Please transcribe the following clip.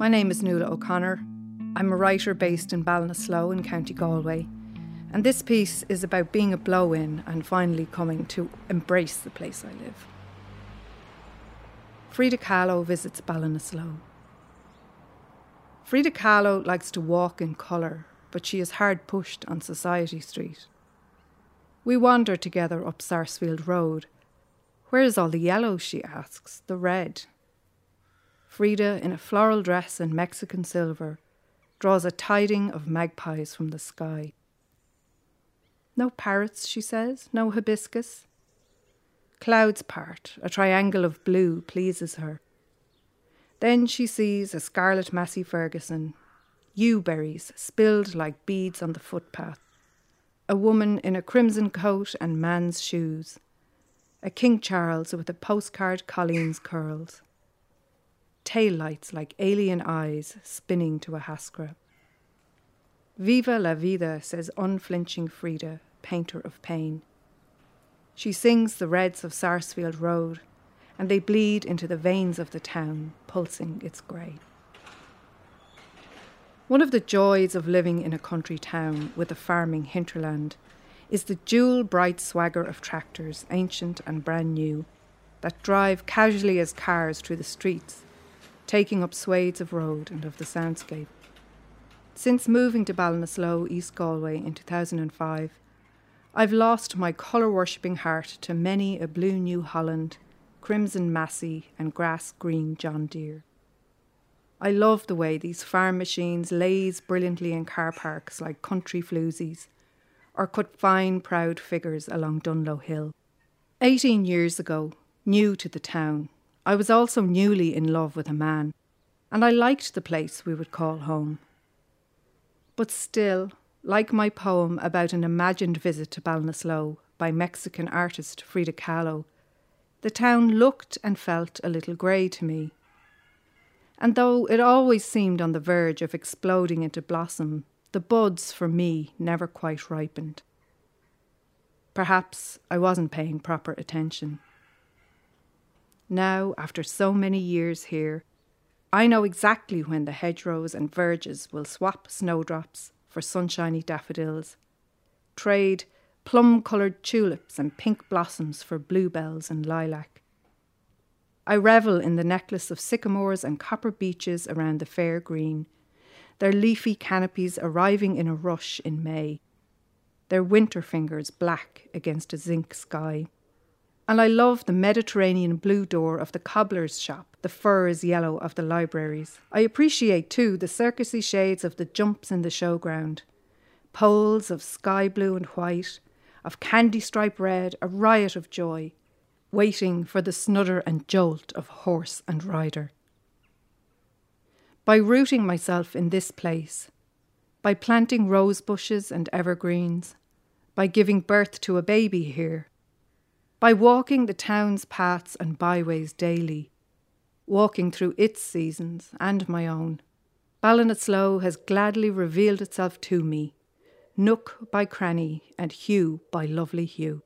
My name is Nuala O'Connor. I'm a writer based in Ballinasloe in County Galway, and this piece is about being a blow-in and finally coming to embrace the place I live. Frida Kahlo visits Ballinasloe. Frida Kahlo likes to walk in colour, but she is hard pushed on Society Street. We wander together up Sarsfield Road. "Where is all the yellow?" she asks, "the red?" Frida, in a floral dress and Mexican silver, draws a tiding of magpies from the sky. "No parrots," she says, "no hibiscus." Clouds part, a triangle of blue pleases her. Then she sees a scarlet Massey Ferguson, yew berries spilled like beads on the footpath, a woman in a crimson coat and man's shoes, a King Charles with a postcard colleen's curls, tail lights like alien eyes spinning to a Haskra. "Viva la vida," says unflinching Frida, painter of pain. She sings the reds of Sarsfield Road, and they bleed into the veins of the town, pulsing its grey. One of the joys of living in a country town with a farming hinterland is the jewel-bright swagger of tractors, ancient and brand new, that drive casually as cars through the streets, taking up swathes of road and of the soundscape. Since moving to Ballinasloe, East Galway in 2005, I've lost my colour-worshipping heart to many a blue New Holland, crimson Massey and grass-green John Deere. I love the way these farm machines laze brilliantly in car parks like country floozies, or cut fine proud figures along Dunlough Hill. 18 years ago, new to the town, I was also newly in love with a man, and I liked the place we would call home. But still, like my poem about an imagined visit to Ballinasloe by Mexican artist Frida Kahlo, the town looked and felt a little grey to me. And though it always seemed on the verge of exploding into blossom, the buds for me never quite ripened. Perhaps I wasn't paying proper attention. Now, after so many years here, I know exactly when the hedgerows and verges will swap snowdrops for sunshiny daffodils, trade plum-coloured tulips and pink blossoms for bluebells and lilac. I revel in the necklace of sycamores and copper beeches around the fair green, their leafy canopies arriving in a rush in May, their winter fingers black against a zinc sky. And I love the Mediterranean blue door of the cobbler's shop, the furs yellow of the libraries. I appreciate too the circusy shades of the jumps in the showground, poles of sky blue and white, of candy-stripe red, a riot of joy, waiting for the snudder and jolt of horse and rider. By rooting myself in this place, by planting rose bushes and evergreens, by giving birth to a baby here, by walking the town's paths and byways daily, walking through its seasons and my own, Ballinasloe has gladly revealed itself to me, nook by cranny and hue by lovely hue.